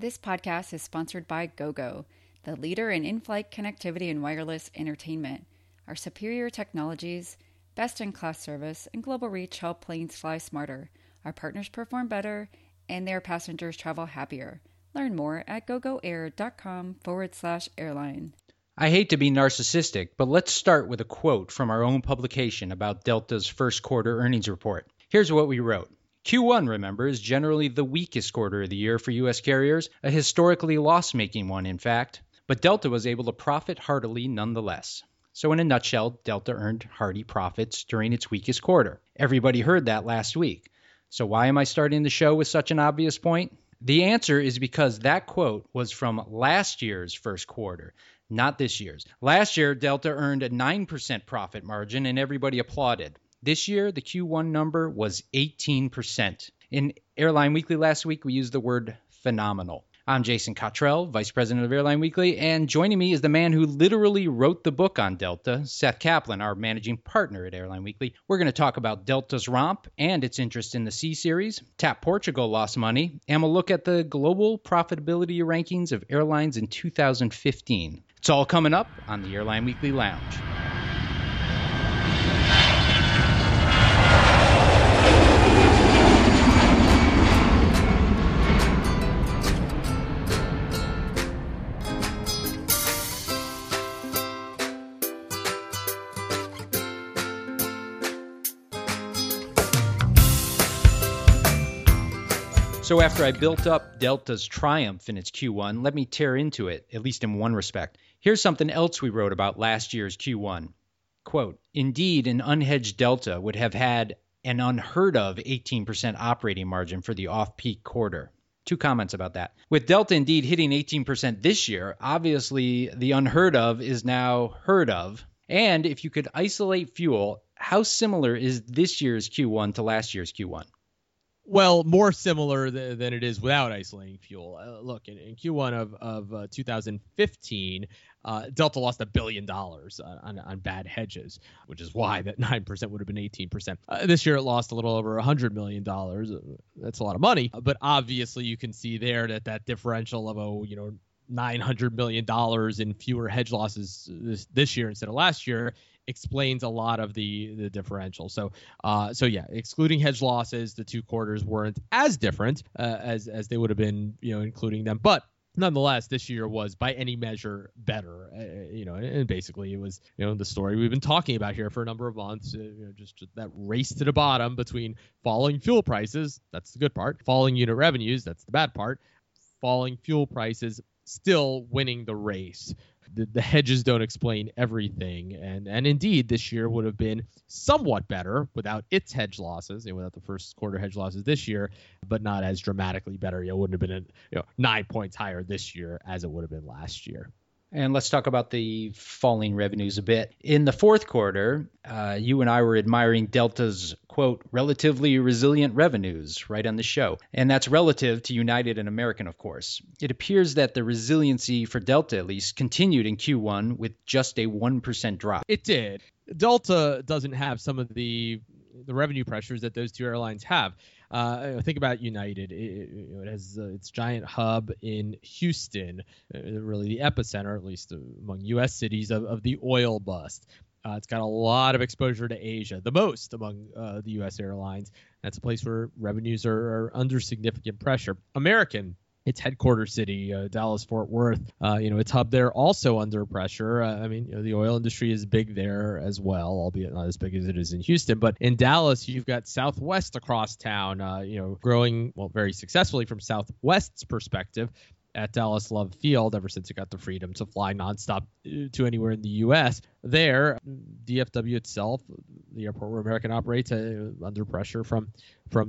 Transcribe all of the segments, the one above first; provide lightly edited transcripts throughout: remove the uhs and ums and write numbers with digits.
This podcast is sponsored by Gogo, the leader in in-flight connectivity and wireless entertainment. Our superior technologies, best-in-class service, and global reach help planes fly smarter. Our partners perform better, and their passengers travel happier. Learn more at gogoair.com/airline. I hate to be narcissistic, but let's start with a quote from our own publication about Delta's first quarter earnings report. Here's what we wrote. Q1, remember, is generally the weakest quarter of the year for U.S. carriers, a historically loss-making one, in fact. But Delta was able to profit heartily nonetheless. So in a nutshell, Delta earned hearty profits during its weakest quarter. Everybody heard that last week. So why am I starting the show with such an obvious point? The answer is because that quote was from last year's first quarter, not this year's. Last year, Delta earned a 9% profit margin, and everybody applauded. This year, the Q1 number was 18%. In Airline Weekly last week, we used the word phenomenal. I'm Jason Cottrell, Vice President of Airline Weekly, and joining me is the man who literally wrote the book on Delta, Seth Kaplan, our managing partner at Airline Weekly. We're going to talk about Delta's romp and its interest in the C-Series, TAP Portugal lost money, and we'll look at the global profitability rankings of airlines in 2015. It's all coming up on the Airline Weekly Lounge. So after I built up Delta's triumph in its Q1, let me tear into it, at least in one respect. Here's something else we wrote about last year's Q1. Quote, indeed, an unhedged Delta would have had an unheard of 18% operating margin for the off-peak quarter. Two comments about that. With Delta indeed hitting 18% this year, obviously the unheard of is now heard of. And if you could isolate fuel, how similar is this year's Q1 to last year's Q1? Well, more similar than it is without isolating fuel. Look, in Q1 of 2015, Delta lost $1 billion on bad hedges, which is why that 9% would have been 18%. This year, it lost a little over $100 million. That's a lot of money. But obviously, you can see there that differential of, $900 million in fewer hedge losses this year instead of last year explains a lot of the differential. So, excluding hedge losses, the two quarters weren't as different as they would have been, including them. But nonetheless, this year was by any measure better, and basically it was, the story we've been talking about here for a number of months, just that race to the bottom between falling fuel prices, that's the good part, falling unit revenues, that's the bad part, falling fuel prices still winning the race. The hedges don't explain everything. And indeed, this year would have been somewhat better without its hedge losses and without the first quarter hedge losses this year, but not as dramatically better. It wouldn't have been 9 points higher this year as it would have been last year. And let's talk about the falling revenues a bit. In the fourth quarter, you and I were admiring Delta's, quote, relatively resilient revenues right on the show. And that's relative to United and American, of course. It appears that the resiliency for Delta, at least, continued in Q1 with just a 1% drop. It did. Delta doesn't have some of the revenue pressures that those two airlines have. Think about United. It has its giant hub in Houston, really the epicenter, at least among U.S. cities, of the oil bust. It's got a lot of exposure to Asia, the most among the U.S. airlines. That's a place where revenues are under significant pressure. American, its headquarters city, Dallas-Fort Worth, its hub there also under pressure. The oil industry is big there as well, albeit not as big as it is in Houston. But in Dallas, you've got Southwest across town, growing, very successfully from Southwest's perspective at Dallas Love Field ever since it got the freedom to fly nonstop to anywhere in the U.S. There, DFW itself, the airport where American operates, under pressure from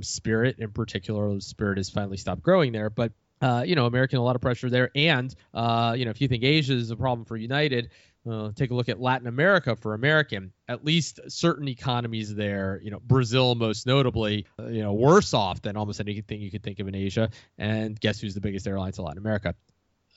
Spirit in particular. Spirit has finally stopped growing there, but American, a lot of pressure there. And, if you think Asia is a problem for United, take a look at Latin America for American. At least certain economies there, Brazil most notably, worse off than almost anything you could think of in Asia. And guess who's the biggest airline to Latin America?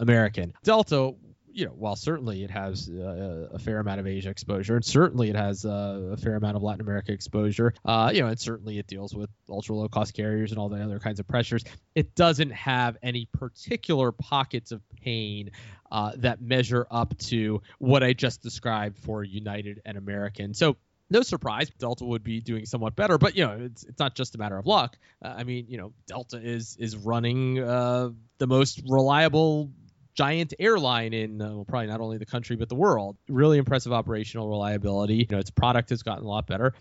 American. Delta, you know, while certainly it has a fair amount of Asia exposure, and certainly it has a fair amount of Latin America exposure, you know, and certainly it deals with ultra low cost carriers and all the other kinds of pressures. It doesn't have any particular pockets of pain that measure up to what I just described for United and American. So no surprise, Delta would be doing somewhat better, but, you know, it's not just a matter of luck. I mean, you know, Delta is running the most reliable giant airline in probably not only the country, but the world. Really impressive operational reliability. You know, its product has gotten a lot better.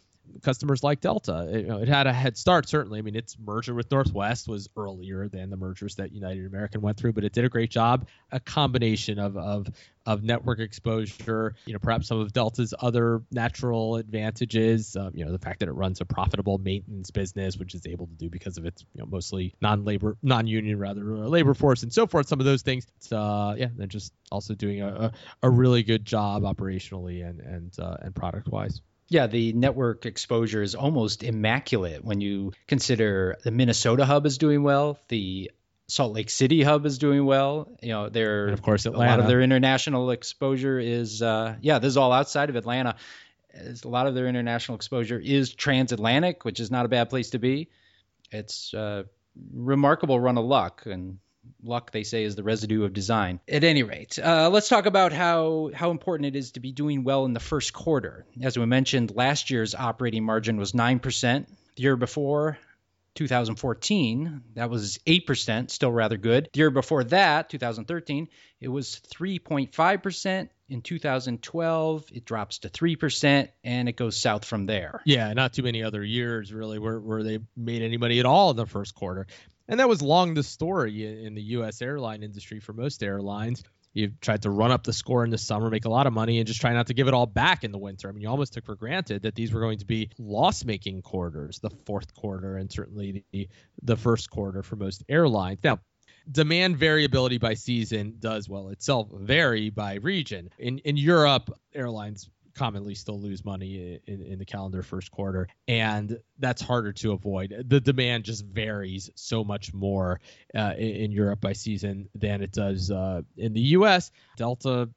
Customers like Delta. It, you know, it had a head start, certainly. I mean, its merger with Northwest was earlier than the mergers that United and American went through, but it did a great job. A combination of network exposure, you know, perhaps some of Delta's other natural advantages, you know, the fact that it runs a profitable maintenance business, which is able to do because of its, you know, mostly non-union labor force and so forth. Some of those things. It's, yeah, they're just also doing a really good job operationally and product wise. Yeah, the network exposure is almost immaculate when you consider the Minnesota hub is doing well, the Salt Lake City hub is doing well. You know, and of course, Atlanta. A lot of their international exposure is, this is all outside of Atlanta. A lot of their international exposure is transatlantic, which is not a bad place to be. It's a remarkable run of luck, and luck, they say, is the residue of design. At any rate, let's talk about how important it is to be doing well in the first quarter. As we mentioned, last year's operating margin was 9%. The year before, 2014, that was 8%, still rather good. The year before that, 2013, it was 3.5%. In 2012, it drops to 3%, and it goes south from there. Yeah, not too many other years, really, where they made any money at all in the first quarter. And that was long the story in the U.S. airline industry for most airlines. You've tried to run up the score in the summer, make a lot of money, and just try not to give it all back in the winter. I mean, you almost took for granted that these were going to be loss-making quarters, the fourth quarter and certainly the first quarter for most airlines. Now, demand variability by season does, well, itself vary by region. In Europe, airlines commonly still lose money in the calendar first quarter, and that's harder to avoid. The demand just varies so much more in Europe by season than it does in the U.S. Delta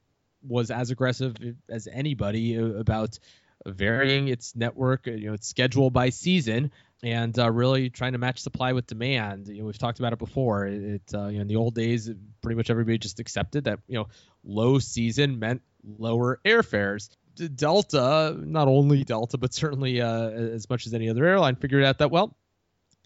was as aggressive as anybody about varying its network, you know, its schedule by season, and really trying to match supply with demand. You know, we've talked about it before. It in the old days, pretty much everybody just accepted that, you know, low season meant lower airfares. Delta, not only Delta, but certainly as much as any other airline, figured out that, well,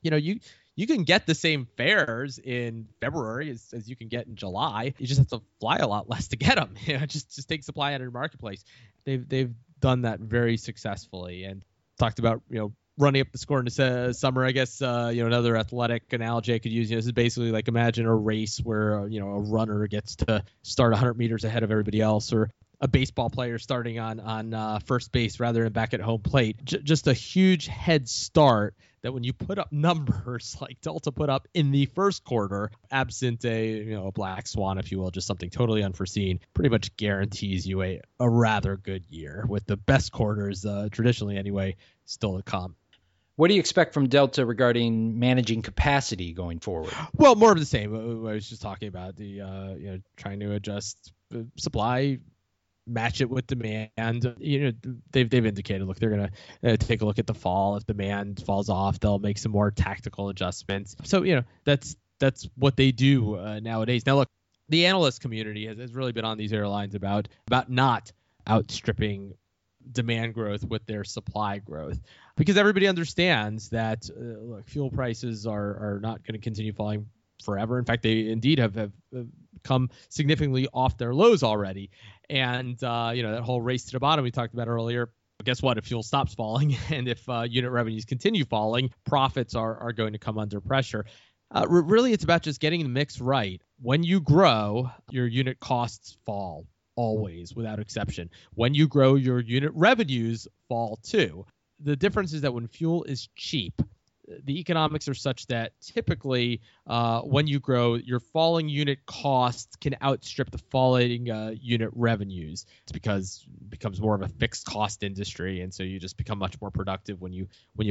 you know, you can get the same fares in February as you can get in July. You just have to fly a lot less to get them. You know, just take supply out of your marketplace. They've done that very successfully, and talked about, you know, running up the score in the summer. I guess, you know, another athletic analogy I could use, you know, this is basically like, imagine a race where, you know, a runner gets to start 100 meters ahead of everybody else, or a baseball player starting on first base rather than back at home plate. Just a huge head start that when you put up numbers like Delta put up in the first quarter, absent a black swan, if you will, just something totally unforeseen, pretty much guarantees you a rather good year, with the best quarters, traditionally anyway, still to come. What do you expect from Delta regarding managing capacity going forward? Well, more of the same. I was just talking about the trying to adjust supply, match it with demand. You know, they've indicated, look, they're going to take a look at the fall. If demand falls off, they'll make some more tactical adjustments. So, you know, that's what they do nowadays. Now, look, the analyst community has really been on these airlines about not outstripping demand growth with their supply growth, because everybody understands that, look, fuel prices are not going to continue falling forever. In fact, they indeed have come significantly off their lows already. And, that whole race to the bottom we talked about earlier, guess what? If fuel stops falling and if unit revenues continue falling, profits are going to come under pressure. Really, it's about just getting the mix right. When you grow, your unit costs fall, always, without exception. When you grow, your unit revenues fall too. The difference is that when fuel is cheap, the economics are such that typically when you grow, your falling unit costs can outstrip the falling unit revenues. It's because it becomes more of a fixed cost industry, and so you just become much more productive when you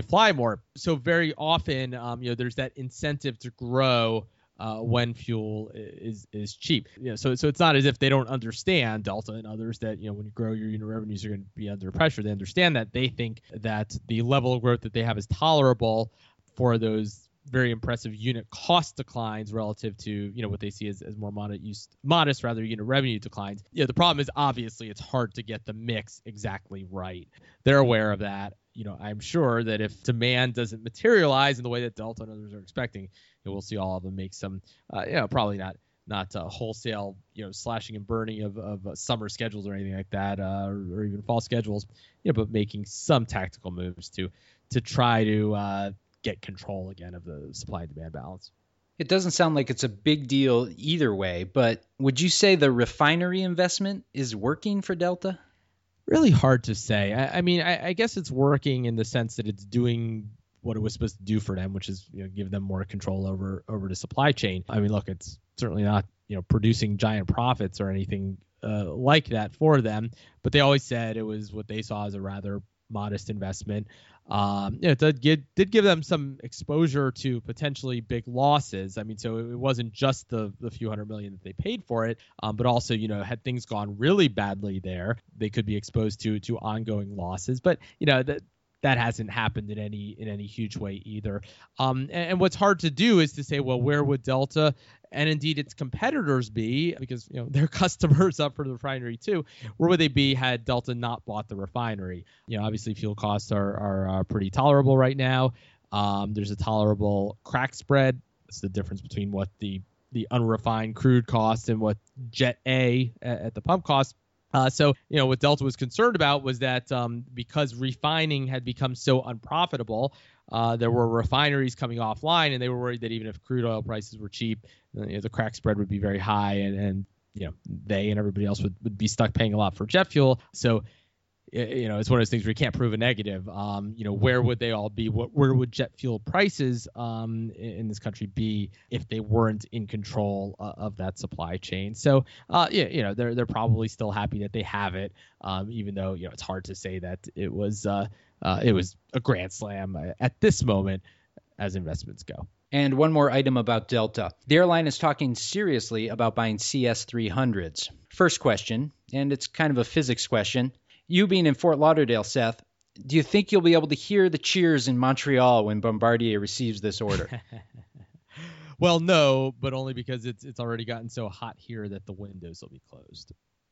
fly more. So very often, there's that incentive to grow when fuel is cheap. You know, so it's not as if they don't understand, Delta and others, that, you know, when you grow your unit revenues, you're going to be under pressure. They understand that. They think that the level of growth that they have is tolerable for those very impressive unit cost declines relative to, you know, what they see as more modest unit revenue declines. Yeah, you know, the problem is obviously it's hard to get the mix exactly right. They're aware of that. You know, I'm sure that if demand doesn't materialize in the way that Delta and others are expecting, you know, we'll see all of them make some, you know, probably not wholesale, you know, slashing and burning of summer schedules or anything like that, or even fall schedules, you know, but making some tactical moves to try to get control again of the supply and demand balance. It doesn't sound like it's a big deal either way, but would you say the refinery investment is working for Delta? Really hard to say. I mean, I guess it's working in the sense that it's doing what it was supposed to do for them, which is, you know, give them more control over the supply chain. I mean, look, it's certainly not, you know, producing giant profits or anything like that for them, but they always said it was what they saw as a rather modest investment. You know, it did give them some exposure to potentially big losses. I mean, so it wasn't just the few $100 million that they paid for it, but also, you know, had things gone really badly there, they could be exposed to ongoing losses. But, you know, that hasn't happened in any huge way either. And what's hard to do is to say, well, where would Delta and indeed its competitors be? Because, you know, their customers up for the refinery too. Where would they be had Delta not bought the refinery? You know, obviously fuel costs are pretty tolerable right now. There's a tolerable crack spread. It's the difference between what the unrefined crude costs and what Jet A at the pump costs. So, you know, what Delta was concerned about was that because refining had become so unprofitable, there were refineries coming offline, and they were worried that even if crude oil prices were cheap, you know, the crack spread would be very high, and you know, they and everybody else would be stuck paying a lot for jet fuel. So, you know, it's one of those things where you can't prove a negative. You know, where would they all be? Where would jet fuel prices in this country be if they weren't in control of that supply chain? So, yeah, you know, they're probably still happy that they have it, even though, you know, it's hard to say that it was a grand slam at this moment as investments go. And one more item about Delta. The airline is talking seriously about buying CS300s. First question, and it's kind of a physics question. You being in Fort Lauderdale, Seth, do you think you'll be able to hear the cheers in Montreal when Bombardier receives this order? Well, no, but only because it's already gotten so hot here that the windows will be closed.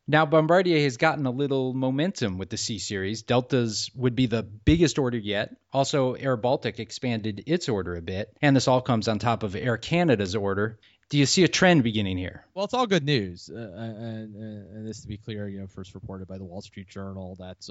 Now, Bombardier has gotten a little momentum with the C-Series. Delta's would be the biggest order yet. Also, Air Baltic expanded its order a bit, and this all comes on top of Air Canada's order. Do you see a trend beginning here? Well, it's all good news, and this, to be clear, you know, first reported by the Wall Street Journal that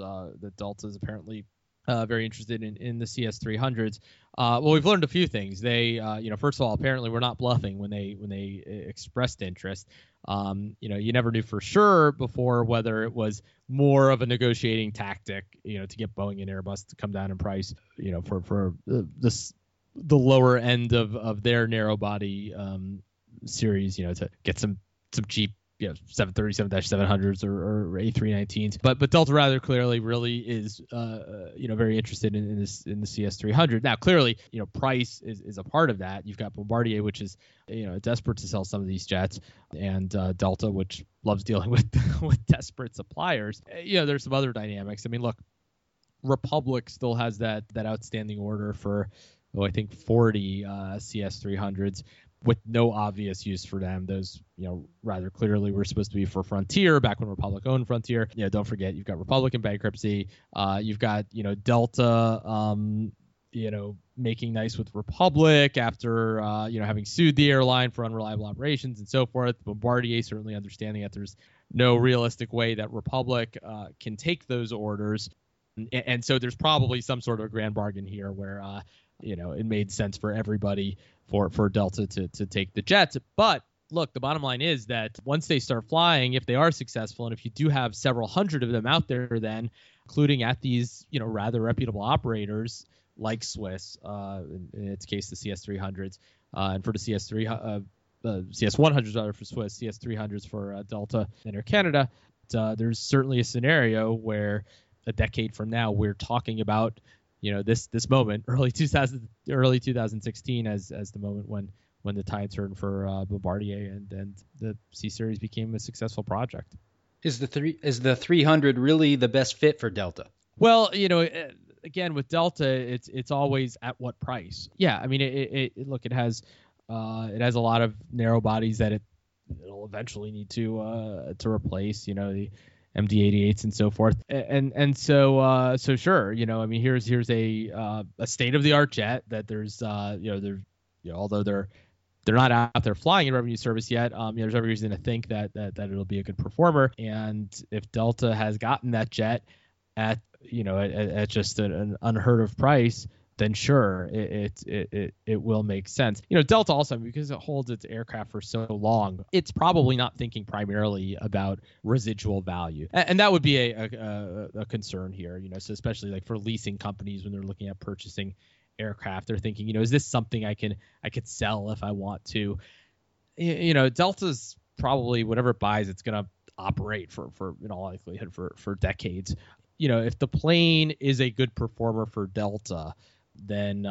Delta is apparently very interested in the CS300s. Well, we've learned a few things. They, you know, first of all, apparently were not bluffing when they expressed interest. You know, you never knew for sure before whether it was more of a negotiating tactic, you know, to get Boeing and Airbus to come down in price, you know, for the lower end of their narrow body series, you know, to get some cheap, you know, 737-700s or A319s, but Delta rather clearly really is you know, very interested in the CS300. Now clearly, you know, price is a part of that. You've got Bombardier, which is, you know, desperate to sell some of these jets, and Delta, which loves dealing with desperate suppliers. You know, there's some other dynamics. I mean, look, Republic still has that outstanding order for, oh, I think 40 CS300s. With no obvious use for them. Those, you know, rather clearly were supposed to be for Frontier back when Republic owned Frontier. You know, don't forget, you've got Republic in bankruptcy. You've got, you know, Delta, you know, making nice with Republic after, you know, having sued the airline for unreliable operations and so forth. Bombardier certainly understanding that there's no realistic way that Republic can take those orders. And so there's probably some sort of grand bargain here where, you know, it made sense for everybody for Delta to take the jets. But look, the bottom line is that once they start flying, if they are successful, and if you do have several hundred of them out there then, including at these, you know, rather reputable operators like Swiss, in its case, the CS300s, and for the CS100s rather for Swiss, CS300s for Delta and Air Canada, there's certainly a scenario where a decade from now we're talking about, you know, this moment, early 2016, as the moment when when the tide turned for Bombardier, and the C-Series became a successful project. Is the 300 really the best fit for Delta? Well, you know, again, with Delta, it's always at what price. Yeah, I mean, look, it has a lot of narrow bodies that it'll eventually need to replace. You know, the MD-88s and so forth, and so sure, you know, I mean, here's a state of the art jet that although they're not out there flying in revenue service yet, there's every reason to think that it'll be a good performer. And if Delta has gotten that jet at just an unheard of price, then sure, it will make sense. You know, Delta also, because it holds its aircraft for so long, it's probably not thinking primarily about residual value, and that would be a concern here. You know, so especially like for leasing companies when they're looking at purchasing aircraft, they're thinking, you know, is this something I could sell if I want to? You know, Delta's probably whatever it buys, it's gonna operate for in all likelihood for decades. You know, if the plane is a good performer for Delta, then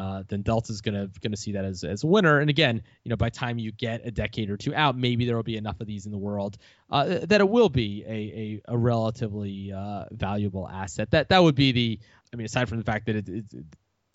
Delta's gonna see that as a winner. And again, you know, by the time you get a decade or two out, maybe there will be enough of these in the world that it will be a relatively valuable asset. That would be the, I mean, aside from the fact that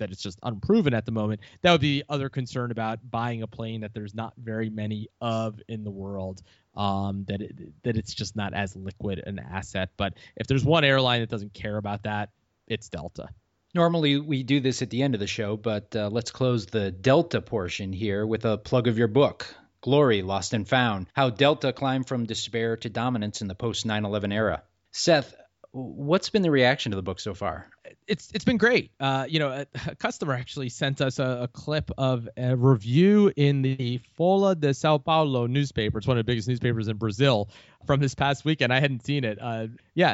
it's just unproven at the moment, that would be the other concern about buying a plane that there's not very many of in the world, that it's just not as liquid an asset. But if there's one airline that doesn't care about that, it's Delta. Normally we do this at the end of the show, but let's close the Delta portion here with a plug of your book, Glory, Lost and Found: How Delta Climbed from Despair to Dominance in the Post-9/11 Era. Seth, what's been the reaction to the book so far? It's been great. You know, a customer actually sent us a clip of a review in the Folha de São Paulo newspaper. It's one of the biggest newspapers in Brazil from this past weekend. I hadn't seen it.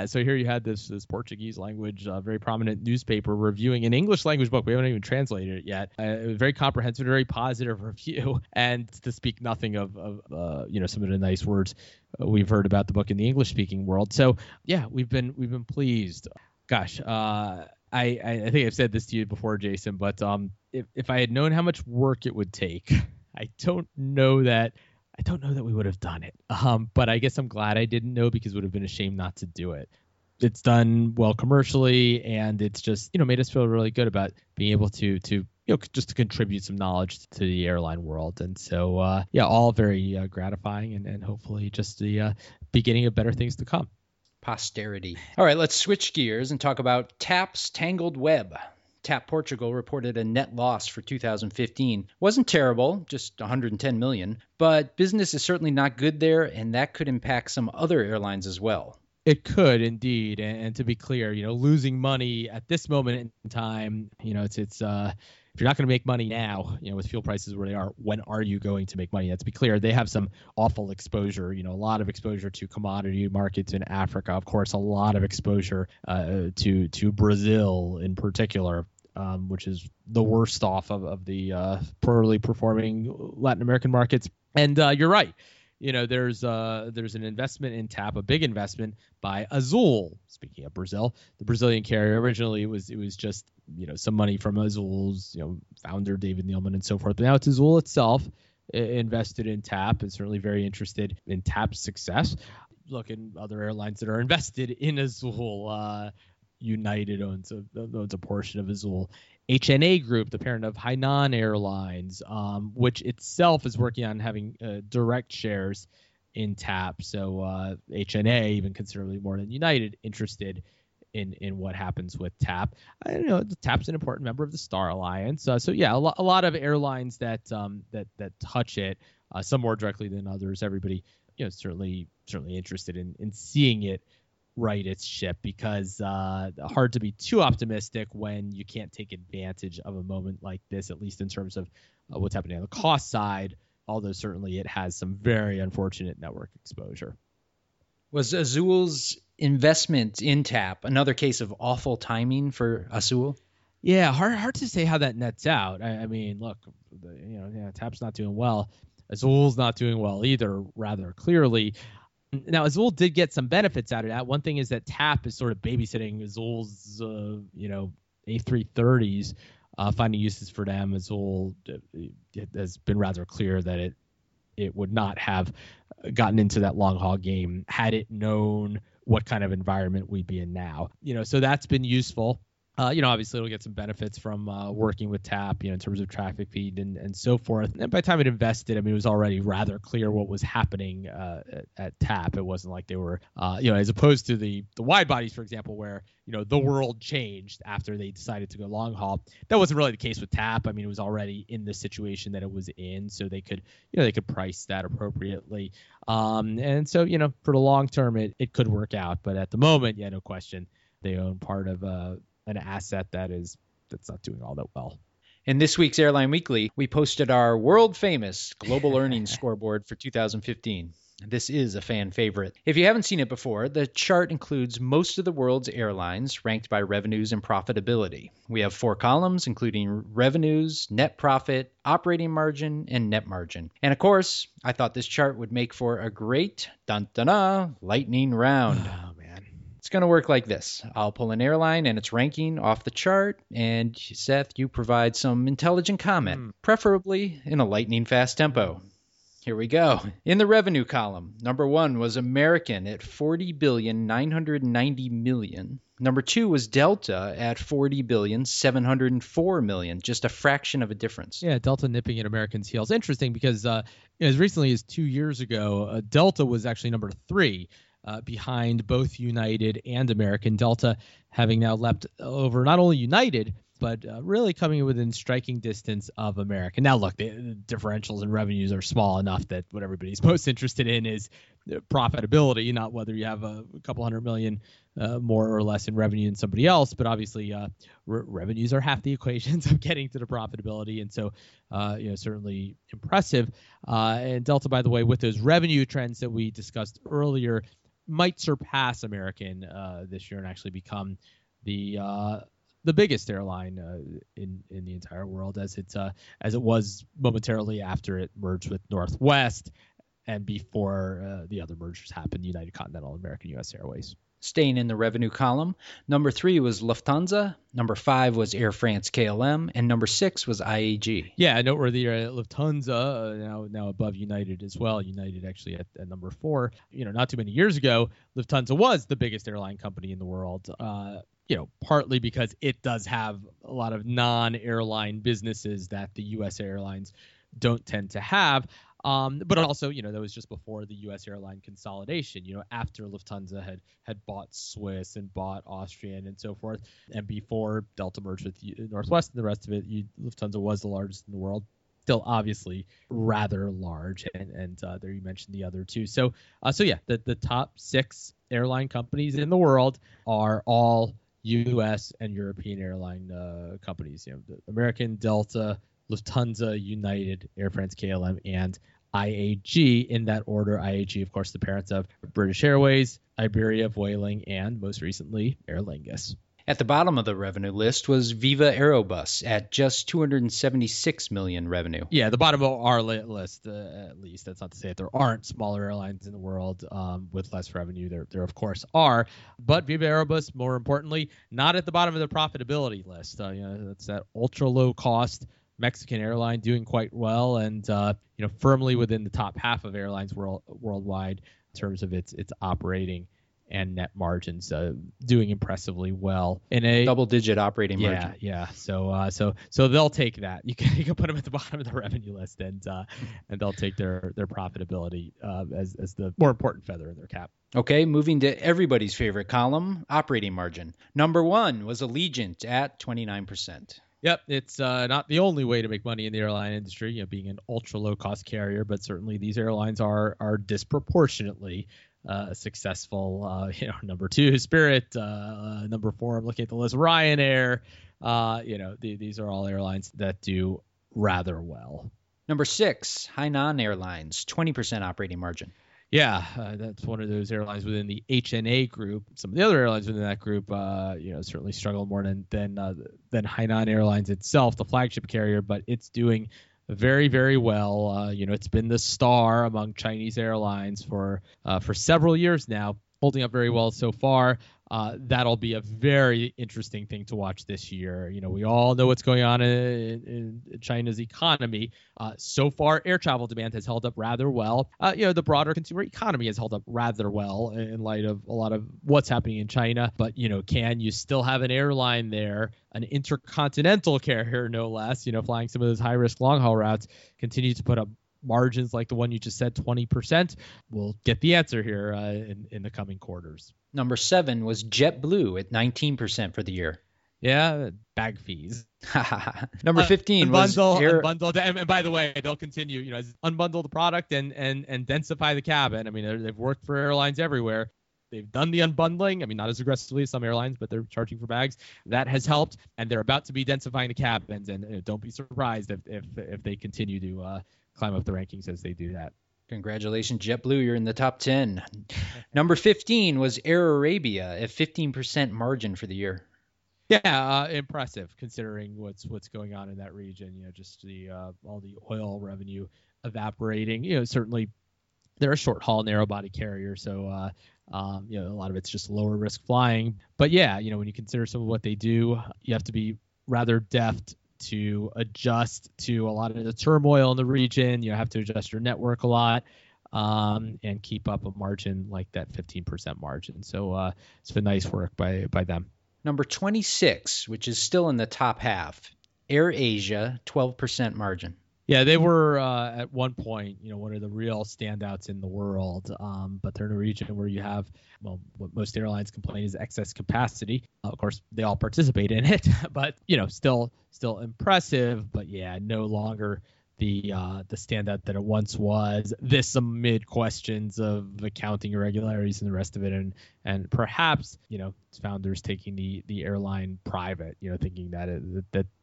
So here you had this Portuguese language, very prominent newspaper reviewing an English language book. We haven't even translated it yet. It was a very comprehensive, very positive review, and to speak nothing of you know, some of the nice words we've heard about the book in the English speaking world. So yeah, we've been pleased. Gosh, I think I've said this to you before, Jason, but if I had known how much work it would take, I don't know that we would have done it. But I guess I'm glad I didn't know, because it would have been a shame not to do it. It's done well commercially, and it's just, you know, made us feel really good about being able to you know, just to contribute some knowledge to the airline world. And so all very gratifying, and hopefully just the beginning of better things to come. Posterity. All right, let's switch gears and talk about TAP's tangled web. TAP Portugal reported a net loss for 2015. Wasn't terrible, just 110 million, but business is certainly not good there, and that could impact some other airlines as well. It could indeed, and to be clear, you know, losing money at this moment in time, you know, it's if you're not going to make money now, you know, with fuel prices where they are, when are you going to make money? Let's be clear, they have some awful exposure, you know, a lot of exposure to commodity markets in Africa, of course, a lot of exposure to Brazil in particular, which is the worst off of the poorly performing Latin American markets. And you're right. You know, there's an investment in TAP, a big investment by Azul. Speaking of Brazil, the Brazilian carrier, originally it was just, you know, some money from Azul's, you know, founder David Neilman and so forth. But now it's Azul itself invested in TAP, and certainly very interested in TAP's success. Look, in other airlines that are invested in Azul, United owns a portion of Azul. HNA Group, the parent of Hainan Airlines, which itself is working on having direct shares in TAP. So HNA, even considerably more than United, interested in what happens with TAP. I don't know, TAP's an important member of the Star Alliance. A lot of airlines that touch it, some more directly than others. Everybody, you know, certainly interested in seeing it right its ship, because hard to be too optimistic when you can't take advantage of a moment like this, at least in terms of what's happening on the cost side, although certainly it has some very unfortunate network exposure. Was Azul's investment in TAP another case of awful timing for Azul? Yeah, hard to say how that nets out. I mean, look, TAP's not doing well. Azul's not doing well either, rather clearly. Now, Azul did get some benefits out of that. One thing is that TAP is sort of babysitting Azul's, A330s finding uses for them. Azul has been rather clear that it would not have gotten into that long haul game had it known what kind of environment we'd be in now. You know, so that's been useful. Obviously it'll get some benefits from working with TAP, in terms of traffic feed and so forth. And by the time it invested, it was already rather clear what was happening at TAP. It wasn't like they were, as opposed to the wide bodies, for example, where, the world changed after they decided to go long haul. That wasn't really the case with TAP. It was already in the situation that it was in. So they could, they could price that appropriately. And so, for the long term, it could work out. But at the moment, no question, they own part of an asset that's not doing all that well. In this week's Airline Weekly, we posted our world-famous global earnings scoreboard for 2015. This is a fan favorite. If you haven't seen it before, the chart includes most of the world's airlines ranked by revenues and profitability. We have four columns, including revenues, net profit, operating margin, and net margin. And of course, I thought this chart would make for a great lightning round. It's going to work like this. I'll pull an airline and its ranking off the chart, and Seth, you provide some intelligent comment, preferably in a lightning-fast tempo. Here we go. In the revenue column, number one was American at $40,990,000,000. Number two was Delta at $40,704,000,000, just a fraction of a difference. Yeah, Delta nipping at American's heels. Interesting because as recently as 2 years ago, Delta was actually number three. Behind both United and American, Delta having now leapt over not only United, but really coming within striking distance of American. Now, look, the differentials in revenues are small enough that what everybody's most interested in is profitability, not whether you have a couple $100 million more or less in revenue than somebody else. But obviously, revenues are half the equations of getting to the profitability. And so, certainly impressive. And Delta, by the way, with those revenue trends that we discussed earlier, might surpass American this year and actually become the biggest airline in the entire world, as it was momentarily after it merged with Northwest and before the other mergers happened, United Continental, American, U.S. Airways. Staying in the revenue column, number three was Lufthansa, number five was Air France KLM, and number six was IAG. Yeah, noteworthy Lufthansa, now above United as well. United actually at number four. Not too many years ago, Lufthansa was the biggest airline company in the world, partly because it does have a lot of non-airline businesses that the U.S. airlines don't tend to have. But also, that was just before the U.S. airline consolidation, after Lufthansa had bought Swiss and bought Austrian and so forth. And before Delta merged with Northwest and the rest of it, Lufthansa was the largest in the world. Still obviously rather large. And there you mentioned the other two. So yeah, the top six airline companies in the world are all U.S. and European airline companies. American, Delta, Lufthansa, United, Air France, KLM, and IAG. In that order, IAG, of course, the parents of British Airways, Iberia, Vueling, and most recently, Aer Lingus. At the bottom of the revenue list was Viva Aerobus at just $276 million revenue. Yeah, the bottom of our list, at least. That's not to say that there aren't smaller airlines in the world with less revenue. There, of course, are. But Viva Aerobus, more importantly, not at the bottom of the profitability list. That's that ultra-low-cost Mexican airline doing quite well and, firmly within the top half of airlines worldwide in terms of its operating and net margins, doing impressively well in a double-digit operating margin. Yeah. So they'll take that. You can put them at the bottom of the revenue list and they'll take their profitability as the more important feather in their cap. Okay, moving to everybody's favorite column, operating margin. Number one was Allegiant at 29%. Yep, it's not the only way to make money in the airline industry, being an ultra low-cost carrier, but certainly these airlines are disproportionately successful. Number two, Spirit, number four, I'm looking at the list, Ryanair, these are all airlines that do rather well. Number six, Hainan Airlines, 20% operating margin. Yeah, that's one of those airlines within the HNA Group. Some of the other airlines within that group, certainly struggle more than Hainan Airlines itself, the flagship carrier, but it's doing very, very well. It's been the star among Chinese airlines for several years now. holding up very well so far. That'll be a very interesting thing to watch this year. You know, we all know what's going on in China's economy. So far, air travel demand has held up rather well. You know, the broader consumer economy has held up rather well in light of a lot of what's happening in China. But, you know, can you still have an airline there, an intercontinental carrier, no less, you know, flying some of those high-risk long-haul routes, continue to put up margins like the one you just said, 20%? We'll get the answer here in the coming quarters. Number 7 was JetBlue at 19% for the year. Yeah, bag fees. Number 15 was unbundled. And by the way, they'll continue, you know, unbundle the product and densify the cabin. I mean, they've worked for airlines everywhere. They've done the unbundling. I mean, not as aggressively as some airlines, but they're charging for bags. That has helped, and they're about to be densifying the cabins. And don't be surprised if they continue to climb up the rankings as they do that. Congratulations, JetBlue. You're in the top 10. Number 15 was Air Arabia at 15% margin for the year. Yeah, impressive considering what's going on in that region. You know, just the all the oil revenue evaporating. You know, certainly they're a short-haul narrow-body carrier, so you know, a lot of it's just lower-risk flying. But yeah, you know, when you consider some of what they do, you have to be rather deft to adjust to a lot of the turmoil in the region. You have to adjust your network a lot and keep up a margin like that 15% margin. So it's been nice work by them. Number 26, which is still in the top half, AirAsia, 12% margin. Yeah, they were at one point, you know, one of the real standouts in the world. But they're in a region where you have, well, what most airlines complain is excess capacity. Of course, they all participate in it, but you know, still impressive. But yeah, no longer the standout that it once was. This amid questions of accounting irregularities and the rest of it, and perhaps, you know, its founders taking the airline private, you know, thinking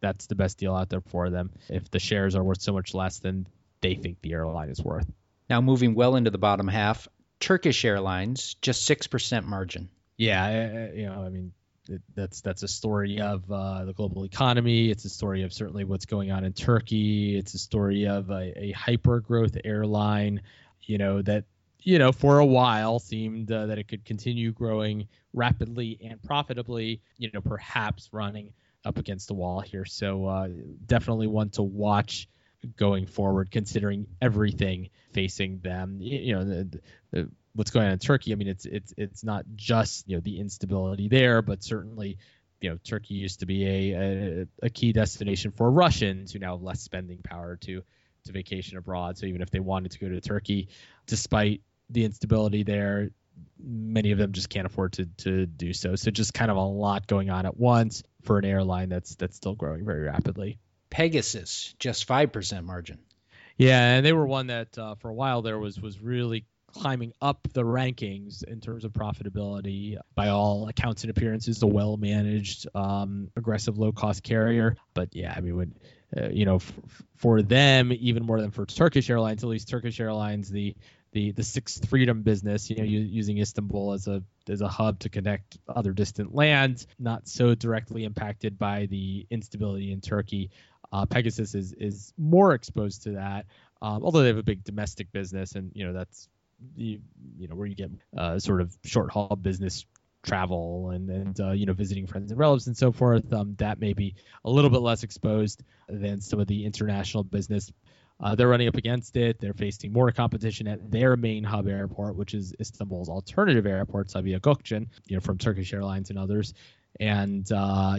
that's the best deal out there for them if the shares are worth so much less than they think the airline is worth. Now moving well into the bottom half, Turkish Airlines, just 6% margin. Yeah, you know, I mean, That's a story of the global economy. It's a story of certainly what's going on in Turkey. It's a story of a hyper growth airline, you know, that, you know, for a while seemed that it could continue growing rapidly and profitably, you know, perhaps running up against the wall here. So definitely one to watch going forward, considering everything facing them, you know, the what's going on in Turkey. I mean, it's not just, you know, the instability there, but certainly, you know, Turkey used to be a key destination for Russians who now have less spending power to vacation abroad. So even if they wanted to go to Turkey, despite the instability there, many of them just can't afford to do so. So just kind of a lot going on at once for an airline that's still growing very rapidly. Pegasus, just 5% margin. Yeah, and they were one that for a while there was really climbing up the rankings in terms of profitability. By all accounts and appearances, a well-managed, aggressive, low-cost carrier. But yeah, I mean, when, you know, for them, even more than for Turkish Airlines, at least Turkish Airlines, the Sixth Freedom business, you know, using Istanbul as a hub to connect other distant lands, not so directly impacted by the instability in Turkey. Pegasus is more exposed to that, although they have a big domestic business, and you know, that's you know where you get sort of short haul business travel and you know, visiting friends and relatives and so forth. That may be a little bit less exposed than some of the international business. They're running up against it. They're facing more competition at their main hub airport, which is Istanbul's alternative airport, Sabiha Gökçen, you know, from Turkish Airlines and others. And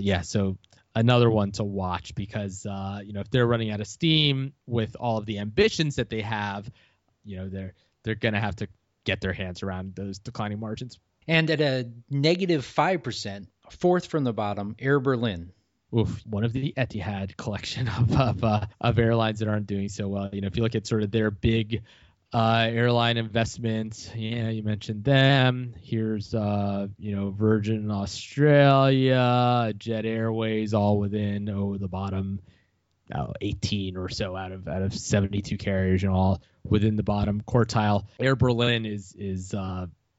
yeah, so another one to watch because you know, if they're running out of steam with all of the ambitions that they have, you know, they're going to have to get their hands around those declining margins. And at a negative 5%, fourth from the bottom, Air Berlin. Oof, one of the Etihad collection of airlines that aren't doing so well. You know, if you look at sort of their big airline investments, yeah, you mentioned them. Here's, you know, Virgin Australia, Jet Airways, all within the bottom 18 or so out of 72 carriers, and all within the bottom quartile. Air Berlin is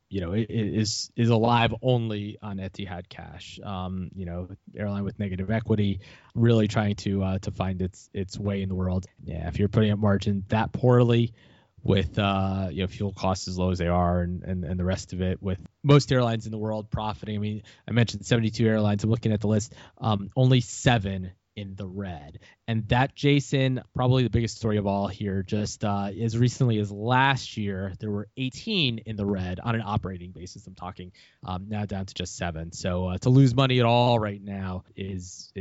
you know, is alive only on Etihad cash. You know, airline with negative equity, really trying to find its way in the world. Yeah, if you're putting up margin that poorly, with you know, fuel costs as low as they are, and the rest of it, with most airlines in the world profiting. I mean, I mentioned 72 airlines. I'm looking at the list. Only 7 in the red. And that, Jason, probably the biggest story of all here, just as recently as last year, there were 18 in the red on an operating basis. I'm talking now down to just 7. So to lose money at all right now is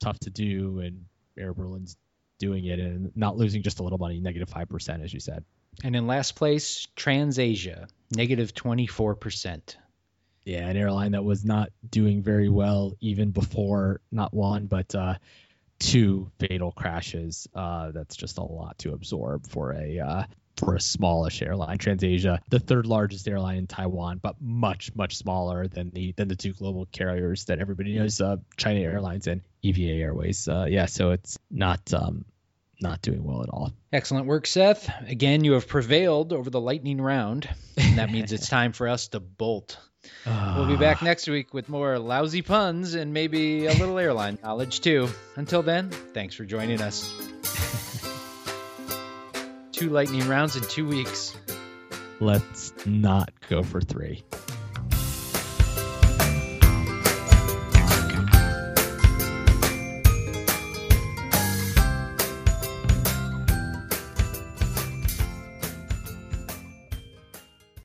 tough to do. And Air Berlin's doing it and not losing just a little money, negative 5%, as you said. And in last place, TransAsia, negative 24%. Yeah, an airline that was not doing very well even before not one, but 2 fatal crashes. That's just a lot to absorb for a smallish airline. TransAsia, the third largest airline in Taiwan, but much, much smaller than the 2 global carriers that everybody knows, China Airlines and EVA Airways. So it's not doing well at all. Excellent work, Seth. Again, you have prevailed over the lightning round, and that means it's time for us to bolt. We'll be back next week with more lousy puns and maybe a little airline knowledge too. Until then, thanks for joining us. 2 lightning rounds in 2 weeks. Let's not go for 3.